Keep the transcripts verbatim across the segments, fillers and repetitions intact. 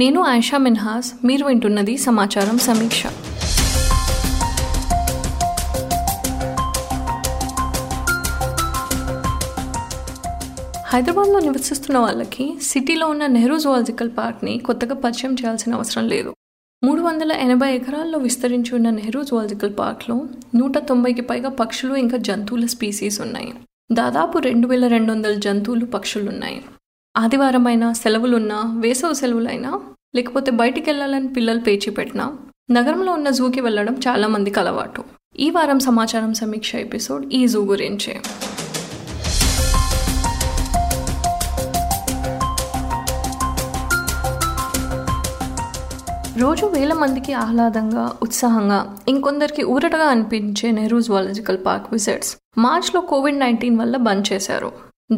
నేను ఆయిషా మిన్హాస్. మీరు వింటున్నది సమాచారం సమీక్ష. హైదరాబాద్లో నివసిస్తున్న వాళ్ళకి సిటీలో ఉన్న నెహ్రూ జువాలజికల్ పార్క్ని కొత్తగా పరిచయం చేయాల్సిన అవసరం లేదు. మూడు వందల ఎనభై ఎకరాల్లో విస్తరించి ఉన్న నెహ్రూ జువాలజికల్ పార్క్లో నూట తొంభైకి పైగా పక్షులు ఇంకా జంతువుల స్పీసీస్ ఉన్నాయి. దాదాపు రెండు వేల రెండు వందల జంతువులు పక్షులున్నాయి. ఆదివారమైన సెలవులున్నా, వేసవి సెలవులైనా, లేకపోతే బయటికి వెళ్ళాలని పిల్లలు పేచి పెట్టినా నగరంలో ఉన్న జూకి వెళ్ళడం చాలామందికి అలవాటు. ఈ వారం సమాచారం సమీక్ష ఎపిసోడ్ ఈ జూ గురించే. రోజు వేల మందికి ఆహ్లాదంగా, ఉత్సాహంగా, ఇంకొందరికి ఊరటగా అనిపించే నెహ్రూ జువాలజికల్ పార్క్ విజిట్స్ మార్చ్లో కోవిడ్ నైన్టీన్ వల్ల బంద్ చేశారు.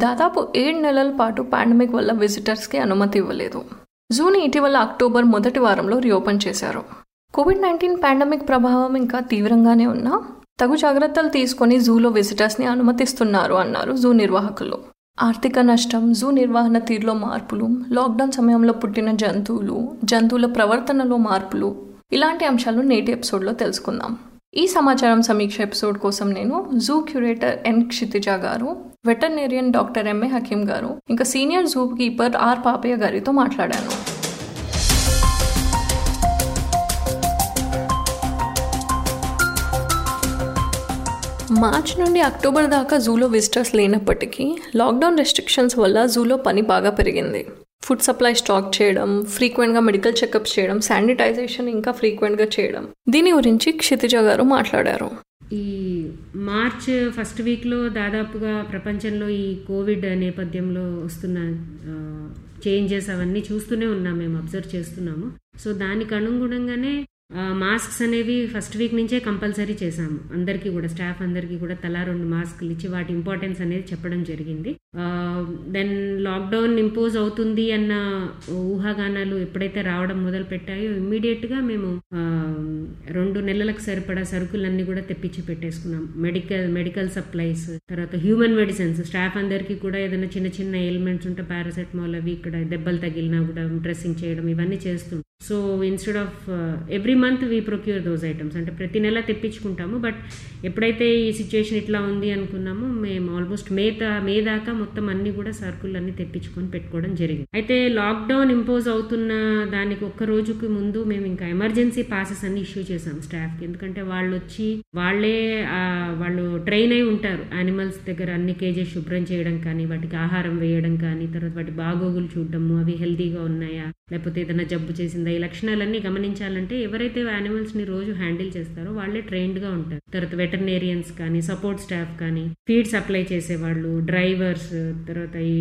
దాదాపు ఏడు నెలల పాటు పాండమిక్ వల్ల విజిటర్స్కి అనుమతి ఇవ్వలేదు. జూన్ ఇటీవల అక్టోబర్ మొదటి వారంలో రీఓపెన్ చేశారు. కోవిడ్ నైన్టీన్ పాండమిక్ ప్రభావం ఇంకా తీవ్రంగానే ఉన్నా తగు జాగ్రత్తలు తీసుకొని జూలో విజిటర్స్ని అనుమతిస్తున్నారు అన్నారు జూ నిర్వాహకులు. ఆర్థిక నష్టం, జూ నిర్వహణ తీరులో మార్పులు, లాక్డౌన్ సమయంలో పుట్టిన జంతువులు, జంతువుల ప్రవర్తనలో మార్పులు, ఇలాంటి అంశాలు నేటి ఎపిసోడ్లో తెలుసుకుందాం. ఈ సమాచారం సమీక్ష ఎపిసోడ్ కోసం నేను జూ క్యూరేటర్ ఎన్ క్షితిజ గారు, veterinarian doctor M A Hakim గారు, ఇంకా senior zoo keeper R Papayya గారితో మాట్లాడాను. మార్చి నుండి అక్టోబర్ దాకా జూలో విజిటర్స్ లేనప్పటికీ లాక్డౌన్ రెస్ట్రిక్షన్స్ వల్ల జూలో పని బాగా పెరిగింది. ఫుడ్ సప్లై స్టాక్ చేయడం, ఫ్రీక్వెంట్గా మెడికల్ చెకప్స్ చేయడం, శానిటైజేషన్ ఇంకా ఫ్రీక్వెంట్గా చేయడం, దీని గురించి క్షితిజ గారు మాట్లాడారు. ఈ మార్చ్ ఫస్ట్ వీక్లో దాదాపుగా ప్రపంచంలో ఈ కోవిడ్ నేపథ్యంలో వస్తున్న చేంజెస్ అవన్నీ చూస్తూనే ఉన్నాం, మేము అబ్జర్వ్ చేస్తున్నాము. సో దానికి అనుగుణంగానే మాస్క్స్ అనేవి ఫస్ట్ వీక్ నుంచే కంపల్సరీ చేశాము. అందరికీ కూడా, స్టాఫ్ అందరికీ కూడా తలా రెండు మాస్కులు ఇచ్చి వాటి ఇంపార్టెన్స్ అనేది చెప్పడం జరిగింది. దెన్ లాక్డౌన్ ఇంపోజ్ అవుతుంది అన్న ఊహాగానాలు ఎప్పుడైతే రావడం మొదలు పెట్టాయో ఇమ్మీడియట్గా మేము రెండు నెలలకు సరిపడా సరుకులన్నీ కూడా తెప్పించి పెట్టేసుకున్నాం. మెడికల్ మెడికల్ సప్లైస్, తర్వాత హ్యూమన్ మెడిసిన్స్, స్టాఫ్ అందరికీ కూడా ఏదైనా చిన్న చిన్న ఎలిమెంట్స్ ఉంటే పారాసెటమాల్ అవి ఇక్కడ దెబ్బలు తగిలినా కూడా డ్రెస్సింగ్ చేయడం ఇవన్నీ చేస్తున్నాం. So instead of every month we procure those items, అంటే ప్రతి నెల తెప్పించుకుంటాము. బట్ ఎప్పుడైతే ఈ సిచ్యువేషన్ ఇట్లా ఉంది అనుకున్నామో మేము ఆల్మోస్ట్ మే మే దాకా మొత్తం అన్ని కూడా సర్కుల్ అన్ని తెప్పించుకొని పెట్టుకోవడం జరిగింది. అయితే లాక్డౌన్ ఇంపోజ్ అవుతున్న దానికి ఒక్క రోజుకి ముందు మేము ఇంకా ఎమర్జెన్సీ పాసెస్ అన్ని ఇష్యూ చేసాం స్టాఫ్కి. ఎందుకంటే వాళ్ళు వచ్చి వాళ్లే వాళ్ళు ట్రైన్ అయి ఉంటారు యానిమల్స్ దగ్గర అన్ని కేజెస్ శుభ్రం చేయడం కానీ, వాటికి ఆహారం వేయడం కానీ, తర్వాత వాటి బాగోగులు చూడడము, అవి హెల్తీగా ఉన్నాయా లేకపోతే ఏదైనా జబ్బు చేసిందా, ఈ లక్షణాలన్నీ గమనించాలంటే ఎవరైతే యానిమల్స్ ని రోజు హ్యాండిల్ చేస్తారో వాళ్లే ట్రైన్డ్ గా ఉంటారు. తర్వాత వెటర్నేరియన్స్ కానీ, సపోర్ట్ స్టాఫ్ కానీ, ఫీడ్ సప్లై చేసేవాళ్ళు, డ్రైవర్స్, తర్వాత ఈ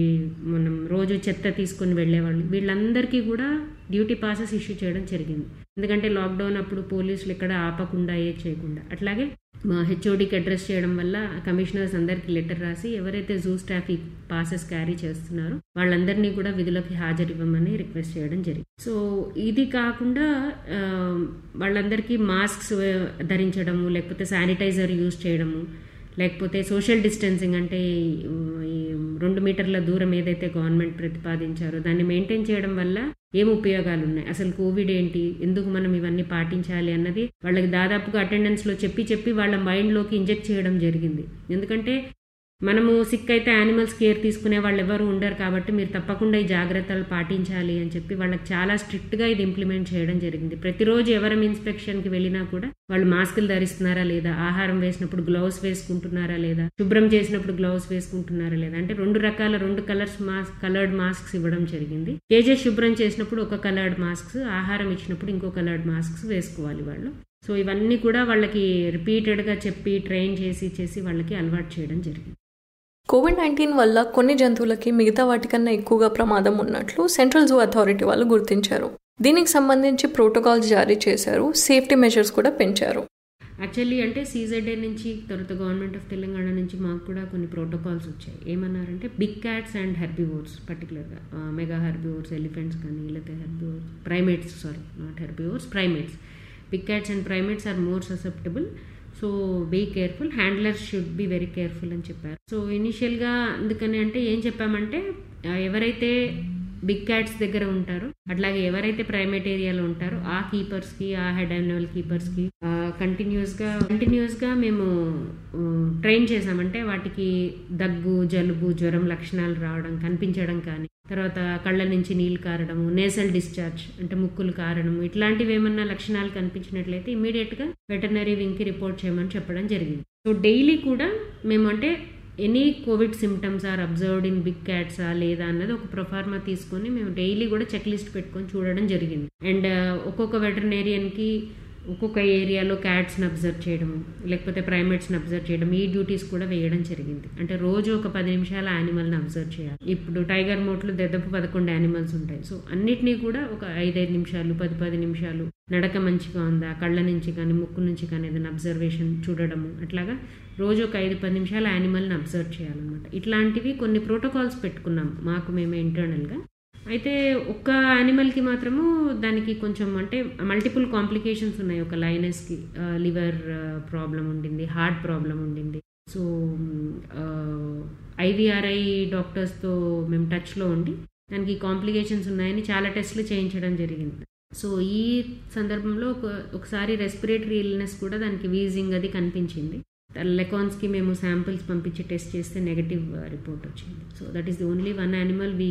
మనం రోజు చెత్త తీసుకుని వెళ్లేవాళ్ళు, వీళ్ళందరికీ కూడా డ్యూటీ పాసెస్ ఇష్యూ చేయడం జరిగింది. ఎందుకంటే లాక్డౌన్ అప్పుడు పోలీసులు ఇక్కడ ఆపకుండా ఏ చేయకుండా, అట్లాగే హెచ్ఓడికి అడ్రస్ చేయడం వల్ల కమిషనర్స్ అందరికీ లెటర్ రాసి ఎవరైతే జూ స్టాఫ్ ఈ పాసెస్ క్యారీ చేస్తున్నారో వాళ్ళందరినీ కూడా విధులకి హాజరివ్వమని రిక్వెస్ట్ చేయడం జరిగింది. సో ఇది కాకుండా వాళ్ళందరికీ మాస్క్స్ ధరించడము, లేకపోతే శానిటైజర్ యూజ్ చేయడము, లేకపోతే సోషల్ డిస్టెన్సింగ్ అంటే రెండు మీటర్ల దూరం ఏదైతే గవర్నమెంట్ ప్రతిపాదించారో దాన్ని మెయింటైన్ చేయడం వల్ల ఏం ఉపయోగాలు ఉన్నాయి, అసలు కోవిడ్ ఏంటి, ఎందుకు మనం ఇవన్నీ పాటించాలి అన్నది వాళ్ళకి దాదాపుగా అటెండెన్స్లో చెప్పి చెప్పి వాళ్ళ మైండ్లోకి ఇంజెక్ట్ చేయడం జరిగింది. ఎందుకంటే మనము సిక్ అయితే యానిమల్స్ కేర్ తీసుకునే వాళ్ళు ఎవరు ఉండరు కాబట్టి మీరు తప్పకుండా ఈ జాగ్రత్తలు పాటించాలి అని చెప్పి వాళ్ళకి చాలా స్ట్రిక్ట్గా ఇది ఇంప్లిమెంట్ చేయడం జరిగింది. ప్రతిరోజు ఎవరం ఇన్స్పెక్షన్కి వెళ్ళినా కూడా వాళ్ళు మాస్కులు ధరిస్తున్నారా లేదా, ఆహారం వేసినప్పుడు గ్లౌస్ వేసుకుంటున్నారా లేదా, శుభ్రం చేసినప్పుడు గ్లౌస్ వేసుకుంటున్నారా లేదా, అంటే రెండు రకాల రెండు కలర్స్ మాస్క్ కలర్డ్ మాస్క్స్ ఇవ్వడం జరిగింది. కేజెస్ శుభ్రం చేసినప్పుడు ఒక కలర్డ్ మాస్క్స్, ఆహారం ఇచ్చినప్పుడు ఇంకో కలర్డ్ మాస్క్స్ వేసుకోవాలి వాళ్ళు. సో ఇవన్నీ కూడా వాళ్ళకి రిపీటెడ్గా చెప్పి ట్రైన్ చేసి చేసి వాళ్ళకి అలవాటు చేయడం జరిగింది. కోవిడ్ నైన్టీన్ వల్ల కొన్ని జంతువులకి మిగతా వాటికన్నా ఎక్కువగా ప్రమాదం ఉన్నట్లు సెంట్రల్ జూ అథారిటీ వాళ్ళు గుర్తించారు. దీనికి సంబంధించి ప్రోటోకాల్స్ జారీ చేశారు, సేఫ్టీ మెజర్స్ కూడా పెంచారు. యాక్చువల్లీ అంటే సీజెడ్ఏ నుంచి, తర్వాత గవర్నమెంట్ ఆఫ్ తెలంగాణ నుంచి మాకు కూడా కొన్ని ప్రోటోకాల్స్ వచ్చాయి. ఏమన్నారంటే బిగ్ క్యాట్స్ అండ్ హెర్బివోర్స్, పర్టికులర్గా మెగా హెర్బివోర్స్ ఎలిఫెంట్స్ కానీ, లేకపోతే herbivores primates, sorry not herbivores primates, big cats and primates are more susceptible, so be careful, handlers should be very careful అని చెప్పారు. సో ఇనీషియల్గా అందుకని అంటే ఏం చెప్పామంటే ఎవరైతే బిగ్ క్యాట్స్ దగ్గర ఉంటారో అట్లాగే ఎవరైతే ప్రైమేట్ ఏరియాలో ఉంటారో ఆ కీపర్స్కి ఆ హెడ్ యానిమల్ కీపర్స్కి కంటిన్యూస్గా కంటిన్యూస్గా మేము ట్రైన్ చేసామంటే వాటికి దగ్గు జలుబు జ్వరం లక్షణాలు రావడం కనిపించడం కానీ, తర్వాత కళ్ళ నుంచి నీళ్ళు కారడము, నేసల్ డిశ్చార్జ్ అంటే ముక్కులు కారడము, ఇట్లాంటివి ఏమన్నా లక్షణాలు కనిపించినట్లయితే ఇమీడియట్గా వెటర్నరీ వింగ్కి రిపోర్ట్ చేయమని చెప్పడం జరిగింది. సో డైలీ కూడా మేము అంటే any covid symptoms are observed in big క్యాట్సా లేదా అన్నది ఒక ప్రొఫార్మా తీసుకొని మేము డైలీ కూడా చెక్ లిస్ట్ పెట్టుకొని చూడడం జరిగింది. అండ్ ఒక్కొక్క వెటర్నేరియన్కి ఒక్కొక్క ఏరియాలో క్యాట్స్ని అబ్జర్వ్ చేయడం లేకపోతే ప్రైమేట్స్ని అబ్జర్వ్ చేయడం ఈ డ్యూటీస్ కూడా వేయడం జరిగింది. అంటే రోజు ఒక పది నిమిషాల యానిమల్ని అబ్జర్వ్ చేయాలి. ఇప్పుడు టైగర్ మోట్లో దాదాపు పదకొండు యానిమల్స్ ఉంటాయి. సో అన్నిటినీ కూడా ఒక ఐదైదు నిమిషాలు పది పది నిమిషాలు నడక మంచిగా ఉందా, కళ్ళ నుంచి కానీ ముక్కు నుంచి కానీ ఏదైనా అబ్జర్వేషన్ చూడడము, అట్లాగా రోజు ఒక ఐదు పది నిమిషాల యానిమల్ని అబ్జర్వ్ చేయాలన్నమాట. ఇట్లాంటివి కొన్ని ప్రోటోకాల్స్ పెట్టుకున్నాం మాకు మేమే ఇంటర్నల్గా. అయితే ఒక్క యానిమల్కి మాత్రము దానికి కొంచెం అంటే మల్టిపుల్ కాంప్లికేషన్స్ ఉన్నాయి. ఒక లైనెస్కి లివర్ ప్రాబ్లం ఉండింది, హార్ట్ ప్రాబ్లం ఉండింది. సో ఐవీఆర్ఐ డాక్టర్స్తో మేము టచ్లో ఉండి దానికి కాంప్లికేషన్స్ ఉన్నాయని చాలా టెస్టులు చేయించడం జరిగింది. సో ఈ సందర్భంలో ఒక ఒకసారి రెస్పిరేటరీ ఇల్నెస్ కూడా దానికి వీజింగ్ అది కనిపించింది. లెకాన్స్కి మేము శాంపిల్స్ పంపించి టెస్ట్ చేస్తే నెగటివ్ రిపోర్ట్ వచ్చింది. So that is the only one animal we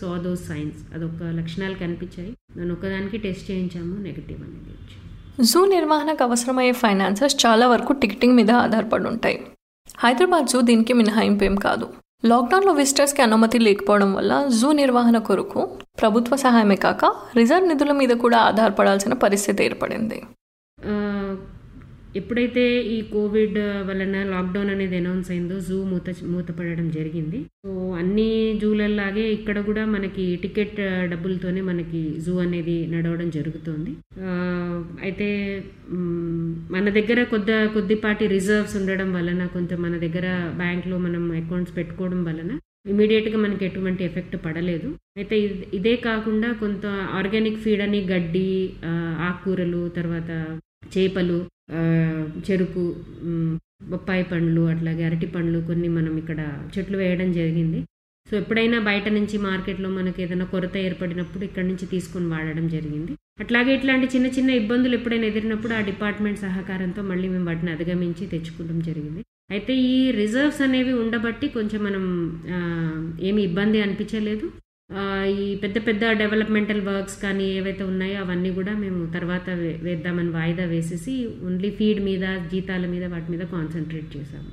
saw those signs, అదొక లక్షణాలు కనిపించాయి. దాని ఒక్కదానికి టెస్ట్ చేయించాము, నెగటివ్ అనేది వచ్చింది. జూ నిర్వహణకు అవసరమయ్యే ఫైనాన్సెస్ చాలా వరకు టికెటింగ్ మీద ఆధారపడి ఉంటాయి. హైదరాబాద్ జూ దీనికి మినహాయింపు ఏం కాదు. లాక్డౌన్లో విజిటర్స్కి అనుమతి లేకపోవడం వల్ల జూ నిర్వహణ కొరకు ప్రభుత్వ సహాయమే కాక రిజర్వ్ నిధుల మీద కూడా ఆధారపడాల్సిన పరిస్థితి ఏర్పడింది. ఎప్పుడైతే ఈ కోవిడ్ వలన లాక్డౌన్ అనేది అనౌన్స్ అయిందో జూ మూత మూతపడడం జరిగింది. సో అన్ని జూలలాగే ఇక్కడ కూడా మనకి టికెట్ డబ్బులతోనే మనకి జూ అనేది నడవడం జరుగుతుంది. అయితే మన దగ్గర కొద్ది కొద్దిపాటి రిజర్వ్స్ ఉండడం వలన, కొంత మన దగ్గర బ్యాంక్లో మనం అకౌంట్స్ పెట్టుకోవడం వలన ఇమీడియట్గా మనకి ఎటువంటి ఎఫెక్ట్ పడలేదు. అయితే ఇదే కాకుండా కొంత ఆర్గానిక్ ఫీడ్ అని గడ్డి, ఆకుకూరలు, తర్వాత చేపలు, చెరుకు, బొప్పాయి పండ్లు, అట్లాగే అరటి పండ్లు కొన్ని మనం ఇక్కడ చెట్లు వేయడం జరిగింది. సో ఎప్పుడైనా బయట నుంచి మార్కెట్లో మనకు ఏదైనా కొరత ఏర్పడినప్పుడు ఇక్కడ నుంచి తీసుకొని వాడడం జరిగింది. అట్లాగే ఇట్లాంటి చిన్న చిన్న ఇబ్బందులు ఎప్పుడైనా ఎదిరినప్పుడు ఆ డిపార్ట్మెంట్ సహకారంతో మళ్ళీ మేము వాటిని అధిగమించి తెచ్చుకోవడం జరిగింది. అయితే ఈ రిజర్వ్స్ అనేవి ఉండబట్టి కొంచెం మనం ఏమి ఇబ్బంది అనిపించలేదు. ఈ పెద్ద పెద్ద డెవలప్మెంటల్ వర్క్స్ కానీ ఏవైతే ఉన్నాయో అవన్నీ కూడా మేము తర్వాత వేద్దామని వాయిదా వేసేసి ఓన్లీ ఫీడ్ మీద, జీతాల మీద, వాటి మీద కాన్సన్ట్రేట్ చేశాము.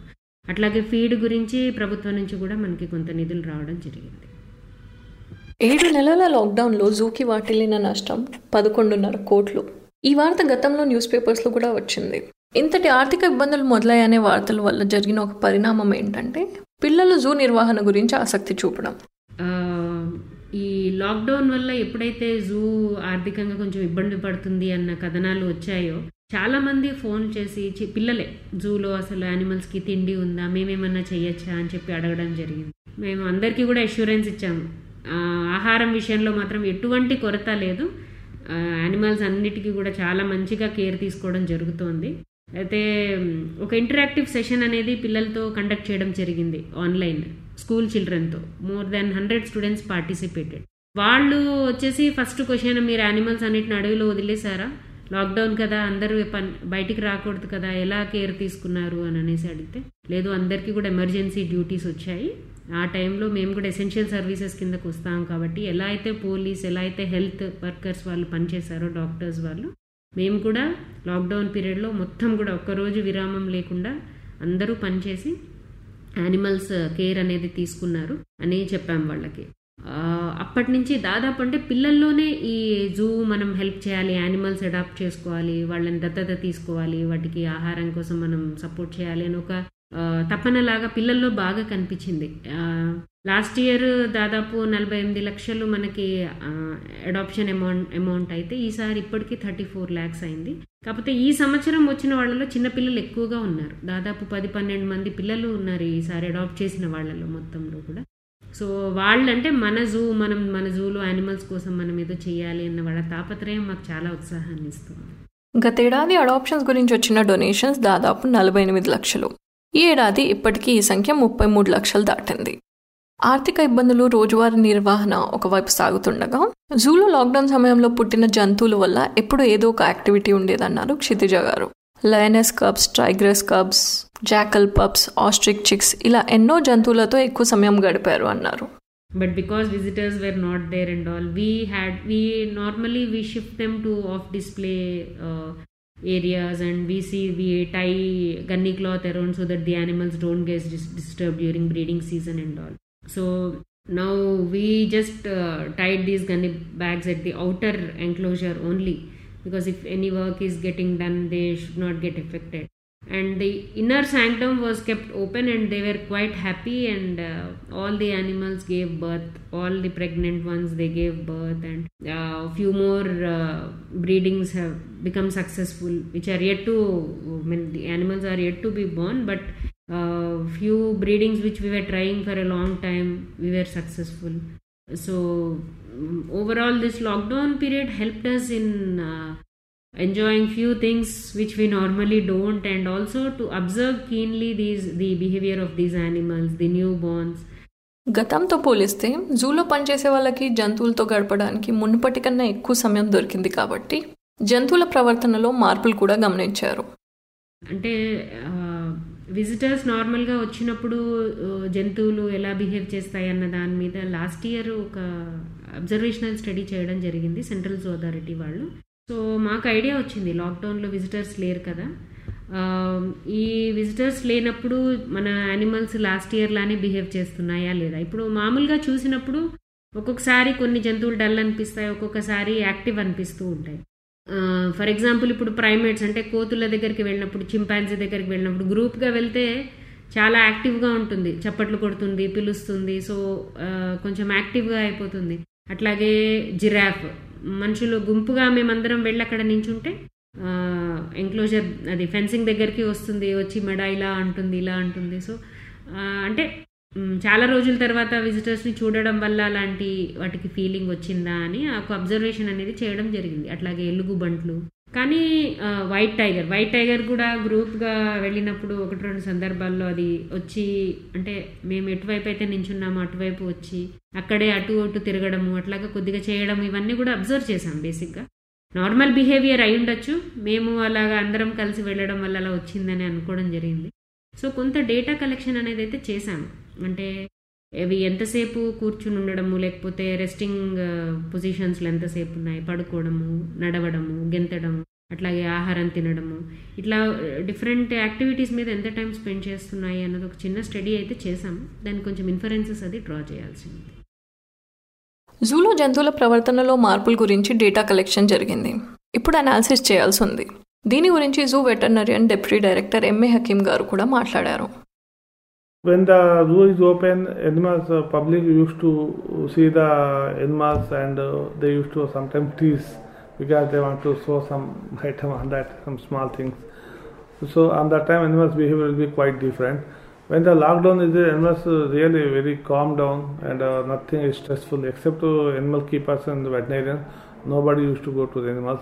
అట్లాగే ఫీడ్ గురించి ప్రభుత్వం నుంచి కూడా మనకి కొంత నిధులు రావడం జరిగింది. ఏడు నెలల లాక్డౌన్లో జూకి వాటిల్లిన నష్టం పదకొండున్నర కోట్లు. ఈ వార్త గతంలో న్యూస్ పేపర్స్లో కూడా వచ్చింది. ఇంతటి ఆర్థిక ఇబ్బందులు మొదలయ్యనే వార్తల వల్ల జరిగిన ఒక పరిణామం ఏంటంటే పిల్లలు జూ నిర్వహణ గురించి ఆసక్తి చూపడం. ఈ లాక్డౌన్ వల్ల ఎప్పుడైతే జూ ఆర్థికంగా కొంచెం ఇబ్బంది పడుతుంది అన్న కథనాలు వచ్చాయో చాలామంది ఫోన్ చేసి పిల్లలే జూలో అసలు యానిమల్స్కి తిండి ఉందా, మేమేమన్నా చేయొచ్చా అని చెప్పి అడగడం జరిగింది. మేము అందరికీ కూడా అష్యూరెన్స్ ఇచ్చాము, ఆహారం విషయంలో మాత్రం ఎటువంటి కొరత లేదు, యానిమల్స్ అన్నిటికీ కూడా చాలా మంచిగా కేర్ తీసుకోవడం జరుగుతోంది. అయితే ఒక ఇంటరాక్టివ్ సెషన్ అనేది పిల్లలతో కండక్ట్ చేయడం జరిగింది ఆన్లైన్, స్కూల్ చిల్డ్రన్తో. More than hundred students participated. వాళ్ళు వచ్చేసి ఫస్ట్ క్వశ్చన్, మీరు యానిమల్స్ అన్నిటిని అడవిలో వదిలేసారా, లాక్డౌన్ కదా అందరూ బయటికి రాకూడదు కదా, ఎలా కేర్ తీసుకున్నారు అని అనేసి అడిగితే, లేదు అందరికీ కూడా ఎమర్జెన్సీ డ్యూటీస్ వచ్చాయి, ఆ టైంలో మేము కూడా ఎసెన్షియల్ సర్వీసెస్ కిందకు వస్తాం కాబట్టి ఎలా అయితే పోలీస్, ఎలా అయితే హెల్త్ వర్కర్స్ వాళ్ళు పనిచేశారో, డాక్టర్స్ వాళ్ళు, మేము కూడా లాక్డౌన్ పీరియడ్లో మొత్తం కూడా ఒక్కరోజు విరామం లేకుండా అందరూ పనిచేసి యానిమల్స్ కేర్ అనేది తీసుకున్నారు అని చెప్పాము వాళ్ళకి. అప్పటి నుంచి దాదాపు అంటే పిల్లల్లోనే ఈ జూ మనం హెల్ప్ చేయాలి, యానిమల్స్ అడాప్ట్ చేసుకోవాలి, వాళ్ళని దత్తత తీసుకోవాలి, వాటికి ఆహారం కోసం మనం సపోర్ట్ చేయాలి అని ఒక తపనలాగా పిల్లల్లో బాగా కనిపించింది. లాస్ట్ ఇయర్ దాదాపు నలభై ఎనిమిది లక్షలు మనకి అడాప్షన్ అమౌంట్ అమౌంట్ అయితే ఈసారి ఇప్పటికీ థర్టీ ఫోర్ ల్యాక్స్ అయింది. కాకపోతే ఈ సంవత్సరం వచ్చిన వాళ్ళలో చిన్నపిల్లలు ఎక్కువగా ఉన్నారు, దాదాపు పది పన్నెండు మంది పిల్లలు ఉన్నారు ఈసారి అడాప్ట్ చేసిన వాళ్ళలో మొత్తంలో కూడా. సో వాళ్ళంటే మన జూ మనం మన జూలో యానిమల్స్ కోసం మనం ఏదో చేయాలి అన్న వాళ్ళ తాపత్రయం మాకు చాలా ఉత్సాహాన్ని ఇస్తుంది. గతేడాది అడాప్షన్స్ గురించి వచ్చిన డొనేషన్స్ దాదాపు నలభై ఎనిమిది లక్షలు. ఈ ఏడాది ఇప్పటికీ ఈ సంఖ్య ముప్పై మూడు లక్షలు దాటింది. ఆర్థిక ఇబ్బందులు రోజువారీ నిర్వహణ ఒకవైపు సాగుతుండగా జూలో లాక్డౌన్ సమయంలో పుట్టిన జంతువుల వల్ల ఎప్పుడు ఏదో ఒక యాక్టివిటీ ఉండేదన్నారు Kshitija garu. Lioness cubs, tigress cubs, jackal pups, ostrich chicks ఇలా ఎన్నో జంతువులతో ఎక్కువ సమయం గడిపారు అన్నారు. But because visitors were not there and all, we had we normally we shift them to off display uh, areas and we see we tie gunny cloth around so that the animals don't get dis- disturbed during breeding season and all. So now we just uh, tied these gunny bags at the outer enclosure only, because if any work is getting done they should not get affected. And the inner sanctum was kept open and they were quite happy, and uh, all the animals gave birth, all the pregnant ones they gave birth, and a uh, few more uh, breedings have become successful, which are yet to, I mean, the animals are yet to be born, but uh, few breedings which we were trying for a long time, we were successful. So overall this lockdown period helped us in uh, enjoying few things which we normally don't, and also to observe keenly these the behavior of these animals, the newborns. గతంతో పోలిస్తే జూలో పనిచేసే వాళ్ళకి జంతువులతో గడపడానికి మునుపటి కన్నా ఎక్కువ సమయం దొరికింది కాబట్టి జంతువుల ప్రవర్తనలో మార్పులు కూడా గమనించారు. అంటే విజిటర్స్ నార్మల్గా వచ్చినప్పుడు జంతువులు ఎలా బిహేవ్ చేస్తాయి అన్న దాని మీద లాస్ట్ ఇయర్ ఒక అబ్జర్వేషనల్ స్టడీ చేయడం జరిగింది సెంట్రల్ జూ అథారిటీ వాళ్ళు. సో మాకు ఐడియా వచ్చింది లాక్డౌన్లో విజిటర్స్ లేరు కదా, ఈ విజిటర్స్ లేనప్పుడు మన యానిమల్స్ లాస్ట్ ఇయర్లానే బిహేవ్ చేస్తున్నాయా లేదా. ఇప్పుడు మామూలుగా చూసినప్పుడు ఒక్కొక్కసారి కొన్ని జంతువులు డల్ అనిపిస్తాయి, ఒక్కొక్కసారి యాక్టివ్ అనిపిస్తూ ఉంటాయి. ఫర్ ఎగ్జాంపుల్ ఇప్పుడు ప్రైమేట్స్ అంటే కోతుల దగ్గరికి వెళ్ళినప్పుడు, చింపాంజీ దగ్గరికి వెళ్ళినప్పుడు గ్రూప్గా వెళ్తే చాలా యాక్టివ్గా ఉంటుంది, చప్పట్లు కొడుతుంది, పిలుస్తుంది, సో కొంచెం యాక్టివ్గా అయిపోతుంది. అట్లాగే జిరాఫ్, మనుషులు గుంపుగా మేమందరం వెళ్ళి అక్కడ నించుంటే ఎంక్లోజర్ అది ఫెన్సింగ్ దగ్గరికి వస్తుంది, వచ్చి మెడ ఇలా అంటుంది ఇలా అంటుంది. సో అంటే చాలా రోజుల తర్వాత విజిటర్స్ని చూడడం వల్ల అలాంటి వాటికి ఫీలింగ్ వచ్చిందా అని ఒక అబ్జర్వేషన్ అనేది చేయడం జరిగింది. అట్లాగే ఎలుగుబంట్లు, కానీ వైట్ టైగర్ వైట్ టైగర్ కూడా గ్రూప్గా వెళ్ళినప్పుడు ఒకటి రెండు సందర్భాల్లో అది వచ్చి, అంటే మేము ఎటువైపు అయితే నించున్నామో అటువైపు వచ్చి అక్కడే అటు అటు తిరగడము, అట్లాగా కొద్దిగా చేయడం, ఇవన్నీ కూడా అబ్జర్వ్ చేసాం. బేసిక్గా నార్మల్ బిహేవియర్ అయి ఉండొచ్చు, మేము అలాగా అందరం కలిసి వెళ్ళడం వల్ల అలా వచ్చిందని అనుకోవడం జరిగింది. సో కొంత డేటా కలెక్షన్ అనేది అయితే చేశాము, అంటే అవి ఎంతసేపు కూర్చుని ఉండడము, లేకపోతే రెస్టింగ్ పొజిషన్స్లో ఎంతసేపు ఉన్నాయి, పడుకోవడము, నడవడము, గెంతడము, అట్లాగే ఆహారం తినడము, ఇట్లా డిఫరెంట్ యాక్టివిటీస్ మీద ఎంత టైం స్పెండ్ చేస్తున్నాయి అన్నది ఒక చిన్న స్టడీ అయితే చేసాము. దానికి కొంచెం ఇన్ఫరెన్సెస్ అది డ్రా చేయాల్సింది. జూలో జంతువుల ప్రవర్తనలో మార్పుల గురించి డేటా కలెక్షన్ జరిగింది, ఇప్పుడు అనాలిసిస్ చేయాల్సి ఉంది. దీని గురించి zoo veterinarian deputy director M A Hakim గారు కూడా మాట్లాడారు. When the zoo is open, animals, uh, public used to see the animals and uh, they used to sometimes tease because they want to show some item on that, some small things. So on that time animals' behavior will be quite different. When the lockdown is there, animals uh, really very calm down and uh, nothing is stressful except uh, animal keepers and veterinarians. Nobody used to go to the animals.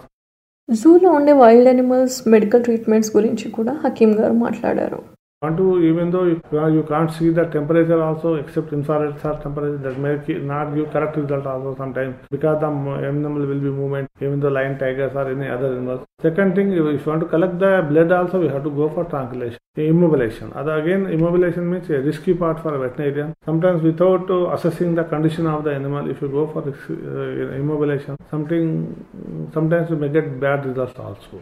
జూలో ఉండే wild animals medical treatments గురించి కూడా హకీం గారు మాట్లాడారు. Want to, even though you, you can't see the temperature also, except infrared temperature, that may not give correct result also sometimes, because the animal will be movement, even the lion, tigers or any other animals. Second thing, if you want to collect the blood also, we have to go for tranquilization, immobilization. Other again, immobilization means a risky part for a veterinarian. Sometimes without uh, assessing the condition of the animal, if you go for uh, immobilization, something, sometimes you may get bad results also.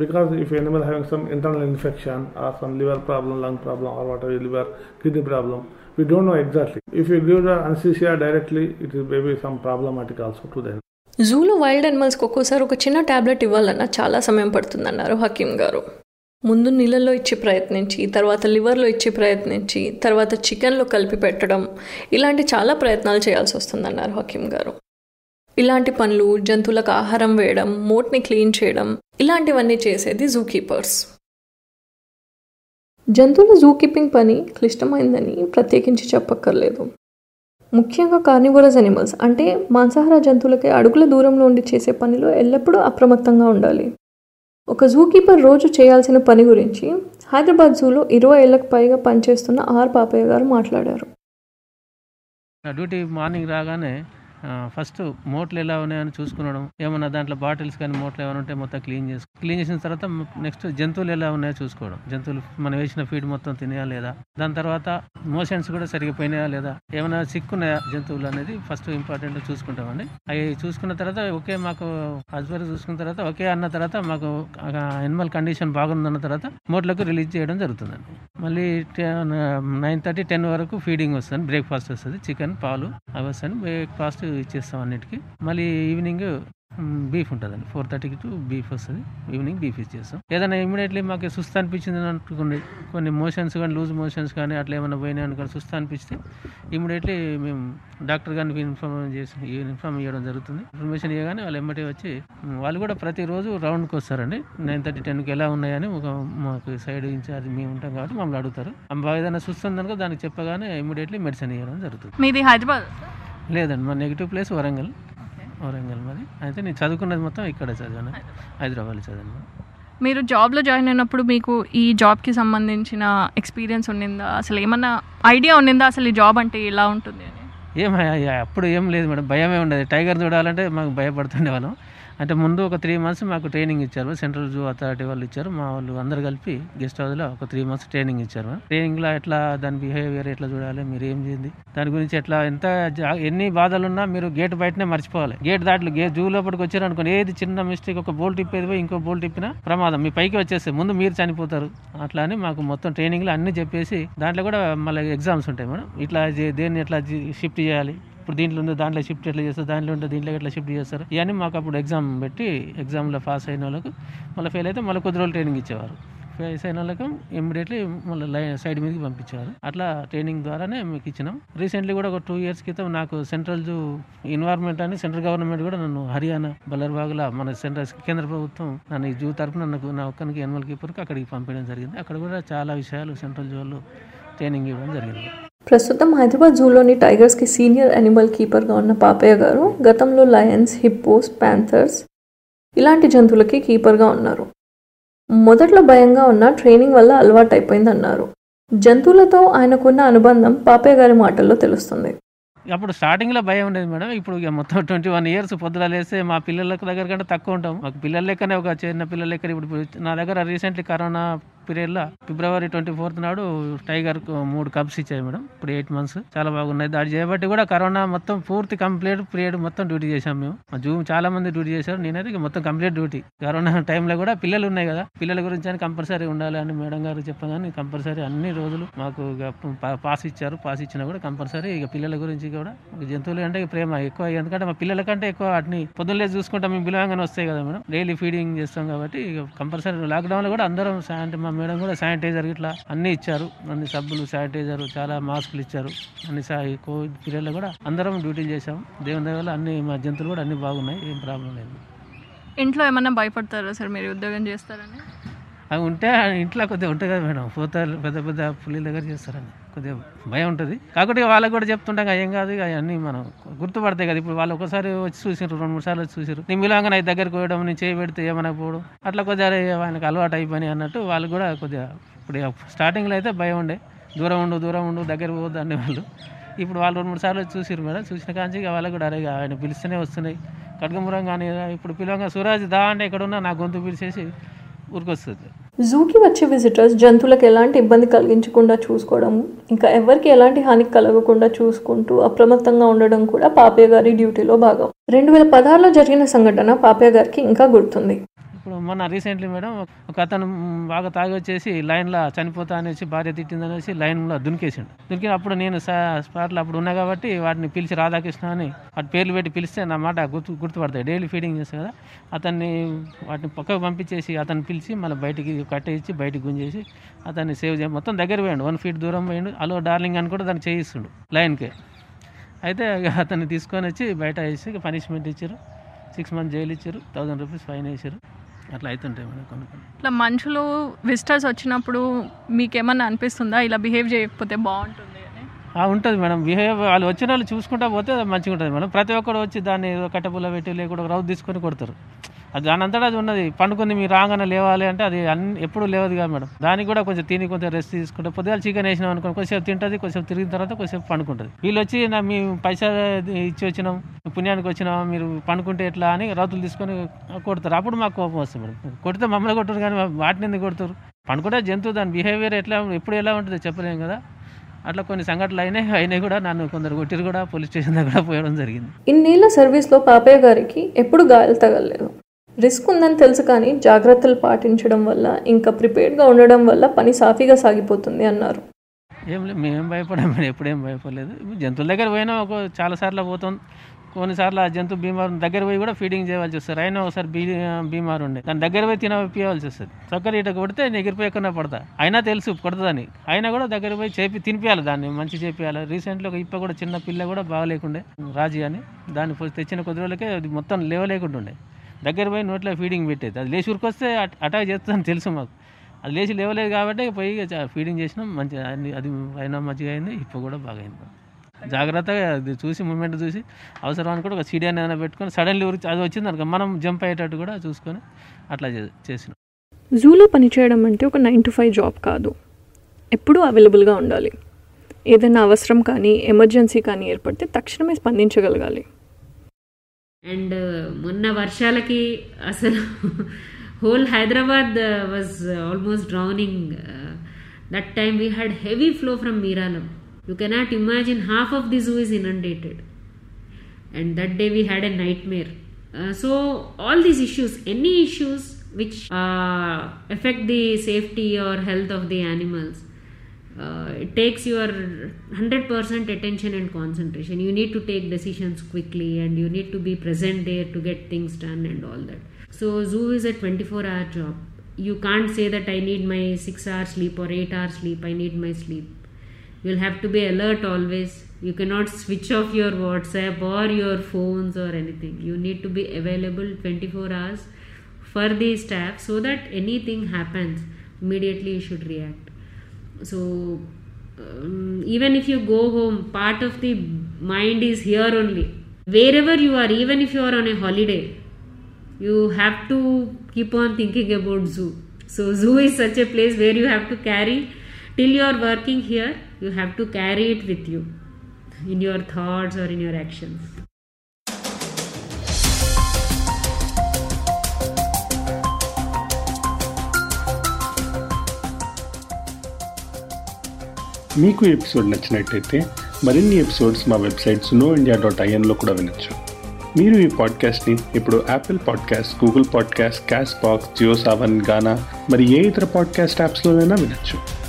Because if animal having some internal infection or some liver problem, lung problem or whatever, liver, kidney problem, we don't know exactly. If you give the anesthesia directly, it is maybe some problematic also to them. జూలో wild యానిమల్స్కి ఒక్కోసారి ఒక చిన్న tablet ఇవ్వాలన్నా చాలా సమయం పడుతుందన్నారు హకీం గారు. ముందు నీళ్ళల్లో ఇచ్చి ప్రయత్నించి, తర్వాత లివర్లో ఇచ్చి ప్రయత్నించి, తర్వాత చికెన్లో కలిపి పెట్టడం, ఇలాంటి చాలా ప్రయత్నాలు చేయాల్సి వస్తుందన్నారు హకీం గారు. ఇలాంటి పనులు, జంతువులకు ఆహారం వేయడం, మోట్ని క్లీన్ చేయడం, ఇలాంటివన్నీ చేసేది జూ కీపర్స్. జంతువుల జూ కీపింగ్ పని క్లిష్టమైందని ప్రత్యేకించి చెప్పక్కర్లేదు. ముఖ్యంగా కార్నివోరస్ అనిమల్స్ అంటే మాంసాహార జంతువులకి అడుగుల దూరంలో ఉండి చేసే పనిలో ఎల్లప్పుడూ అప్రమత్తంగా ఉండాలి. ఒక జూ కీపర్ రోజు చేయాల్సిన పని గురించి హైదరాబాద్ జూలో ఇరవై ఏళ్లకు పైగా పనిచేస్తున్న ఆర్ పాపయ్య గారు మాట్లాడారు. డ్యూటీ మార్నింగ్ రాగానే ఫస్ట్ మోట్లు ఎలా ఉన్నాయని చూసుకునడం, ఏమన్నా దాంట్లో బాటిల్స్ కానీ మోట్లు ఏమైనా ఉంటే మొత్తం క్లీన్ చేసు క్లీన్ చేసిన తర్వాత నెక్స్ట్ జంతువులు ఎలా ఉన్నాయో చూసుకోవడం. జంతువులు మనం వేసిన ఫీడ్ మొత్తం తినేయా లేదా, దాని తర్వాత మోషన్స్ కూడా సరిగ్గా పోయినాయా లేదా, ఏమైనా చిక్కున్నాయా జంతువులు అనేది ఫస్ట్ ఇంపార్టెంట్ చూసుకుంటామండి. అవి చూసుకున్న తర్వాత ఓకే మాకు అజ్వర్ చూసుకున్న తర్వాత ఓకే అన్న తర్వాత మాకు ఎనిమల్ కండిషన్ బాగుందన్న తర్వాత మోట్లకు రిలీజ్ చేయడం జరుగుతుందండి. మళ్ళీ నైన్ థర్టీ టెన్ వరకు ఫీడింగ్ వస్తుంది, బ్రేక్ఫాస్ట్ వస్తుంది, చికెన్ పాలు అవి వస్తాయి, బ్రేక్ఫాస్ట్ ఇచ్చేస్తాం అన్నిటికీ. మళ్ళీ ఈవినింగ్ బీఫ్ ఉంటుందండి, ఫోర్ థర్టీకి టూ బీఫ్ వస్తుంది, ఈవినింగ్ బీఫ్ ఇచ్చేస్తాం. ఏదైనా ఇమీడియట్లీ మాకు సుస్థ అనిపించింది అనుకోండి, కొన్ని మోషన్స్ కానీ లూజ్ మోషన్స్ కానీ అట్లా ఏమైనా పోయినాయి అనుకోండి, సుస్థ అనిపిస్తే ఇమీడియట్లీ మేము డాక్టర్ గారిని ఇన్ఫార్మ్ చేసి ఇన్ఫార్మ్ చేయడం జరుగుతుంది. ఇన్ఫర్మేషన్ ఇవ్వగానే వాళ్ళు ఎమ్మటే వచ్చి వాళ్ళు కూడా ప్రతిరోజు రౌండ్కి వస్తారండి. నైన్ థర్టీ టెన్కి ఎలా ఉన్నాయని ఒక మాకు సైడ్ ఇన్ఛార్జ్ మేము ఉంటాం కాబట్టి మమ్మల్ని అడుగుతారు. ఏదైనా సుస్థ ఉందనుకో దానికి చెప్పగానే ఇమీడియట్లీ మెడిసిన్ ఇవ్వడం జరుగుతుంది. మీది హైదరాబాద్ లేదండి, మా నెగిటివ్ ప్లేస్ వరంగల్. వరంగల్ మరి అయితే నేను చదువుకున్నది మొత్తం ఇక్కడే చదివాను, హైదరాబాద్లో చదివాను. మీరు జాబ్లో జాయిన్ అయినప్పుడు మీకు ఈ జాబ్కి సంబంధించిన ఎక్స్పీరియన్స్ ఉండిందా? అసలు ఏమన్నా ఐడియా ఉండిందా అసలు ఈ జాబ్ అంటే ఇలా ఉంటుంది అని? ఏమో అప్పుడు ఏం లేదు మేడం, భయమే ఉండదు. టైగర్ చూడాలంటే మాకు భయపడుతుండే వాళ్ళం. అంటే ముందు ఒక త్రీ మంత్స్ మాకు ట్రైనింగ్ ఇచ్చారు, సెంట్రల్ జూ అథారిటీ వాళ్ళు ఇచ్చారు. మా వాళ్ళు అందరు కలిపి గెస్ట్ హౌస్లో ఒక త్రీ మంత్స్ ట్రైనింగ్ ఇచ్చారు. ట్రైనింగ్లో ఎట్లా దాని బిహేవియర్ ఎట్లా చూడాలి, మీరు ఏం చేయండి, దాని గురించి ఎట్లా ఎంత ఎన్ని బాధలున్నా మీరు గేట్ బయటనే మర్చిపోవాలి. గేట్ దాట్లు గే జూ లోపలికి వచ్చారు అనుకోండి, ఏది చిన్న మిస్టేక్ ఒక బోల్ టిప్పేది పోయి ఇంకో బోల్ టిప్పినా ప్రమాదం, మీ పైకి వచ్చేస్తే ముందు మీరు చనిపోతారు. అట్లా అని మాకు మొత్తం ట్రైనింగ్లో అన్ని చెప్పేసి, దాంట్లో కూడా మళ్ళీ ఎగ్జామ్స్ ఉంటాయి మేడం, ఇట్లా దేన్ని ఎట్లా షిఫ్ట్ చేయాలి, ఇప్పుడు దీంట్లో ఉంది దాంట్లో షిఫ్ట్ ఎట్లా చేస్తారు, దాంట్లో ఉంటే దీంట్లో ఎట్లా షిఫ్ట్ చేస్తారు, ఇవన్నీ మాకు అప్పుడు ఎగ్జామ్ పెట్టి ఎగ్జామ్లో పాస్ అయిన వాళ్ళకు మళ్ళీ ఫెయిల్ అయితే మళ్ళీ కొద్ది రోజులు ట్రైనింగ్ ఇచ్చేవారు, ఫెయిల్ అయిన వాళ్ళకు ఇమ్మీడియట్లీ మళ్ళీ లై సైడ్ మీదకి పంపించేవారు. అట్లా ట్రైనింగ్ ద్వారానే మీకు ఇచ్చినాం. రీసెంట్లీ కూడా ఒక టూ ఇయర్స్ క్రితం నాకు సెంట్రల్ జూ ఎన్వైర్న్మెంట్ అని సెంట్రల్ గవర్నమెంట్ కూడా నన్ను హర్యానా బలర్బాగ్లా మన సెంట్రల్ కేంద్ర ప్రభుత్వం నన్ను ఈ జూ తరఫున నాకు నా ఒక్కరికి ఎనిమల్ కీపర్కి అక్కడికి పంపించడం జరిగింది. అక్కడ కూడా చాలా విషయాలు సెంట్రల్ జూ వాళ్ళు ట్రైనింగ్ ఇవ్వడం జరిగింది. ప్రస్తుతం హైదరాబాద్ జూలోని టైగర్స్కి సీనియర్ యానిమల్ కీపర్గా ఉన్న పాపయ్య గారు గతంలో లయన్స్, హిప్పోస్, ప్యాంథర్స్ ఇలాంటి జంతువులకి కీపర్గా ఉన్నారు. మొదట్లో భయంగా ఉన్న ట్రైనింగ్ వల్ల అలవాటు అయిపోయిందన్నారు. జంతువులతో ఆయనకున్న అనుబంధం పాపయ్య గారి మాటల్లో తెలుస్తుంది. అప్పుడు స్టార్టింగ్లో భయం ఉండేది మేడం, ఇప్పుడు మొత్తం ట్వంటీ వన్ ఇయర్స్ పొద్దున లేస్తే మా పిల్లల దగ్గర కంటే తక్కువ ఉంటాం. మాకు పిల్లల లెక్కనే ఒక చిన్న పిల్లల లెక్క. ఇప్పుడు నా దగ్గర రీసెంట్లీ కరోనా పీరియడ్లో ఫిబ్రవరి ట్వంటీ ఫోర్త్ నాడు టైగర్కు మూడు కప్స్ ఇచ్చాయి మేడం. ఇప్పుడు ఎయిట్ మంత్స్ చాలా బాగున్నాయి. దాన్ని చేయబట్టి కూడా కరోనా మొత్తం పూర్తి కంప్లీట్ పీరియడ్ మొత్తం డ్యూటీ చేశాం మేము. జూ చాలా మంది డ్యూటీ చేశారు, నేనైతే మొత్తం కంప్లీట్ డ్యూటీ. కరోనా టైంలో కూడా పిల్లలు ఉన్నాయి కదా, పిల్లల గురించి అని కంపల్సరీ ఉండాలి అని మేడం గారు చెప్పగానే కంపల్సరీ అన్ని రోజులు మాకు పాస్ ఇచ్చారు. పాస్ ఇచ్చినా కూడా కంపల్సరీ ఇక పిల్లల గురించి కూడా జంతువులు అంటే ప్రేమ ఎక్కువ, ఎందుకంటే మా పిల్లల కంటే ఎక్కువ వాటిని పొద్దున్నే చూసుకుంటాం. మేము బిలవంగానే వస్తాయి కదా మేడం, డైలీ ఫీడింగ్ చేస్తాం కాబట్టి ఇక కంపల్సరీ. లాక్డౌన్లో కూడా అందరం సాయంత్రం మా మేడం కూడా శానిటైజర్ ఇట్లా అన్ని ఇచ్చారు, అన్ని సబ్బులు, శానిటైజర్, చాలా మాస్కులు ఇచ్చారు. అన్ని కోవిడ్ పీరియడ్లో కూడా అందరం డ్యూటీలు చేసాం. దేవుని వల్ల అన్ని మా జంతువులు కూడా అన్ని బాగున్నాయి, ఏం ప్రాబ్లం లేదు. ఇంట్లో ఏమన్నా భయపడతారా సార్ మీరు ఉద్యోగం చేస్తారని? అవి ఉంటే ఇంట్లో కొద్దిగా ఉంటుంది కదా మేడం, పోతారు పెద్ద పెద్ద పులి దగ్గర చేస్తారని కొద్దిగా భయం ఉంటుంది. కాబట్టి వాళ్ళకి కూడా చెప్తుంటాం ఏం కాదు, అవన్నీ మనం గుర్తుపడతాయి కదా. ఇప్పుడు వాళ్ళు ఒకసారి వచ్చి చూసారు, రెండు మూడు సార్లు వచ్చి చూసారు, నేను మిలాంగా నా దగ్గరికి పోయడం, నేను చేయి పెడితే ఏమైనా పోవడం, అట్లా కొద్దిగా ఆయనకు అలవాటు అయిపోయి అన్నట్టు వాళ్ళు కూడా కొద్దిగా. ఇప్పుడు స్టార్టింగ్లో అయితే భయం ఉండే, దూరం ఉండు దూరం ఉండు దగ్గర పోవద్దు అనే వాళ్ళు. ఇప్పుడు వాళ్ళు రెండు మూడు సార్లు వచ్చి చూసారు మేడం, చూసిన కాంచి వాళ్ళకి కూడా అరే ఆయన పిలుస్తూనే వస్తున్నాయి కడగమురం కానీ. ఇప్పుడు పిలవంగా సురాజ్ దా అంటే ఇక్కడ ఉన్న నా గొంతు పిలిచేసి ఊరికొస్తుంది. జూకి వచ్చే విజిటర్స్ జంతువులకు ఎలాంటి ఇబ్బంది కలిగించకుండా చూసుకోవడం, ఇంకా ఎవరికి ఎలాంటి హాని కలగకుండా చూసుకుంటూ అప్రమత్తంగా ఉండడం కూడా పాపయ్య గారి డ్యూటీలో భాగం. రెండు వేల పదహారులో జరిగిన సంఘటన పాపయ్య గారికి ఇంకా గుర్తుంది. ఇప్పుడు మొన్న రీసెంట్లీ మేడం ఒక అతను బాగా తాగి వచ్చేసి లైన్లో చనిపోతా అనేసి భార్య తిట్టిందనేసి లైన్లో దునికేసాడు. దునికి అప్పుడు నేను స్పాట్లో అప్పుడు ఉన్నా కాబట్టి వాటిని పిలిచి రాధాకృష్ణ అని వాటి పేర్లు పెట్టి పిలిస్తే నా మాట గుర్తు గుర్తుపడతాయి. డైలీ ఫీడింగ్ చేస్తాను కదా, అతన్ని వాటిని పక్కకు పంపించేసి అతను పిలిచి మళ్ళీ బయటికి కట్టేసి బయటకు గుంజేసి అతన్ని సేవ్ చేయ మొత్తం దగ్గర పోయాడు, వన్ ఫీట్ దూరం పోయాడు. హలో డార్లింగ్ అని కూడా దాన్ని చేయిస్తుండు లైన్కే. అయితే అతన్ని తీసుకొని వచ్చి బయట వేసి పనిష్మెంట్ ఇచ్చారు, సిక్స్ మంత్స్ జైలు ఇచ్చారు, థౌసండ్ రూపీస్ ఫైన్ వేసారు. అట్లా అవుతుంటాయి మేడం కొన్ని కొన్ని. ఇట్లా మనుషులు విజిటర్స్ వచ్చినప్పుడు మీకేమన్నా అనిపిస్తుందా ఇలా బిహేవ్ చేయకపోతే బాగుంటుంది అని? ఉంటుంది మేడం. బిహేవ్ వాళ్ళు వచ్చిన వాళ్ళు చూసుకుంటా పోతే మంచిగా ఉంటుంది మేడం. ప్రతి ఒక్కరు వచ్చి దాన్ని కట్టపుల్ల పెట్టి లేకుండా రౌత్ తీసుకొని కొడతారు. అది దాని అంతటా అది ఉన్నది. పండుకుంది మీరు రాగానే లేవాలి అంటే అది అన్ని ఎప్పుడు లేవదు కదా మేడం. దానికి కూడా కొంచెం తిని కొంచెం రెస్ట్ తీసుకుంటే పొద్దుగా చికెన్ వేసినాం అనుకోండి, కొంచెం తింటుంది, కొంచెం తిరిగిన తర్వాత కొంచెం పండుకుంటుంది. వీళ్ళు వచ్చి మేము పైసా ఇచ్చి వచ్చినాం, పుణ్యానికి వచ్చినామా, మీరు పండుకుంటే ఎట్లా అని రౌతులు తీసుకొని కొడతారు. అప్పుడు మాకు కోపం వస్తుంది మేడం. కొడితే మమ్మల్ని కొట్టరు కానీ వాటిని ఎందుకు కొడతారు? పండుకుంటే జంతువు దాని బిహేవియర్ ఎట్లా ఎప్పుడు ఎలా ఉంటుందో చెప్పలేము కదా. అట్లా కొన్ని సంఘటనలు అయినాయి అయినాయి కూడా నన్ను కొందరు కొట్టిరు కూడా, పోలీస్ స్టేషన్ దగ్గర పోయడం జరిగింది. ఇన్నేళ్ల సర్వీస్లో పాపయ్య గారికి ఎప్పుడు గాయాలు తగలలేదు. రిస్క్ ఉందని తెలుసు కానీ జాగ్రత్తలు పాటించడం వల్ల ఇంకా ప్రిపేర్డ్గా ఉండడం వల్ల పని సాఫీగా సాగిపోతుంది అన్నారు. ఏం లేదు, మేమేం భయపడాం, ఎప్పుడేం భయపడలేదు. జంతువుల దగ్గర పోయినా ఒక చాలాసార్లు పోతాం. కొన్నిసార్లు ఆ జంతువు బీమారు దగ్గర పోయి కూడా ఫీడింగ్ చేయవలసి వస్తుంది. అయినా ఒకసారి బీ బీమారు ఉండే దాని దగ్గర పోయి తినపియవలసి వస్తుంది. చక్కర ఇట కొడితే ఎగిరిపోయకుండా పడతా, అయినా తెలుసు కొడతదని, అయినా కూడా దగ్గర పోయి చేపి తినిపియాలి, దాన్ని మంచి చేపియాలి. రీసెంట్గా ఒక ఇప్ప కూడా చిన్న పిల్ల కూడా బాగలేకుండే, రాజీ అని, దాన్ని తెచ్చిన కొద్ది రోజులకే అది మొత్తం లేవలేకుంటుండే. దగ్గర పోయి నోట్లో ఫీడింగ్ పెట్టేది, అది లేచి ఉరికొస్తే అటాక్ చేస్తుందని తెలుసు మాకు. అది లేచి లేవలేదు కాబట్టి పోయి ఫీడింగ్ చేసినాం, మంచిగా అది అయినా మంచిగా అయింది, ఇప్ప కూడా బాగా అయింది. జాగ్రత్తగా చూసి మూమెంట్ చూసి అవసరాన్ని కూడా ఒక సీడియాన్ని ఏదైనా పెట్టుకొని సడన్లీ ఊరికి అది వచ్చింది అనుకో మనం జంప్ అయ్యేటట్టు కూడా చూసుకొని అట్లా చేసినాం. జూలో పనిచేయడం అంటే ఒక నైన్ టు ఫైవ్ జాబ్ కాదు, ఎప్పుడూ అవైలబుల్గా ఉండాలి. ఏదైనా అవసరం కానీ ఎమర్జెన్సీ కానీ ఏర్పడితే తక్షణమే స్పందించగలగాలి. అండ్ మొన్న వర్షాలకి అసలు whole Hyderabad was almost drowning. That time we had heavy flow from Mir Alam. You cannot imagine, half of the zoo is inundated, and that day we had a nightmare. Uh, so all these issues, any issues which uh, affect the safety or health of the animals, uh, it takes your one hundred percent attention and concentration. You need to take decisions quickly and you need to be present there to get things done and all that. So zoo is a twenty-four hour job. You can't say that I need my six hour sleep or eight hour sleep, I need my sleep. You'll have to be alert always. You cannot switch off your WhatsApp or your phones or anything. You need to be available twenty-four hours for the staff so that anything happens, immediately you should react. So um, even if you go home, part of the mind is here only. Wherever you are, even if you are on a holiday, you have to keep on thinking about zoo. So zoo is such a place where you have to carry, till you are working here, you have to carry it with you in your thoughts or in your actions. మీకు episode నచ్చినట్లయితే మరిన్ని episodes మా website Suno India dot I N లో కూడా వినొచ్చు. మీరు ఈ పాడ్కాస్ట్ని ఇప్పుడు Apple podcast, Google podcast, caste box, Jio Saavn, Gaana, మరి ఏ ఇతర పాడ్కాస్ట్ యాప్స్లోనైనా వినొచ్చు.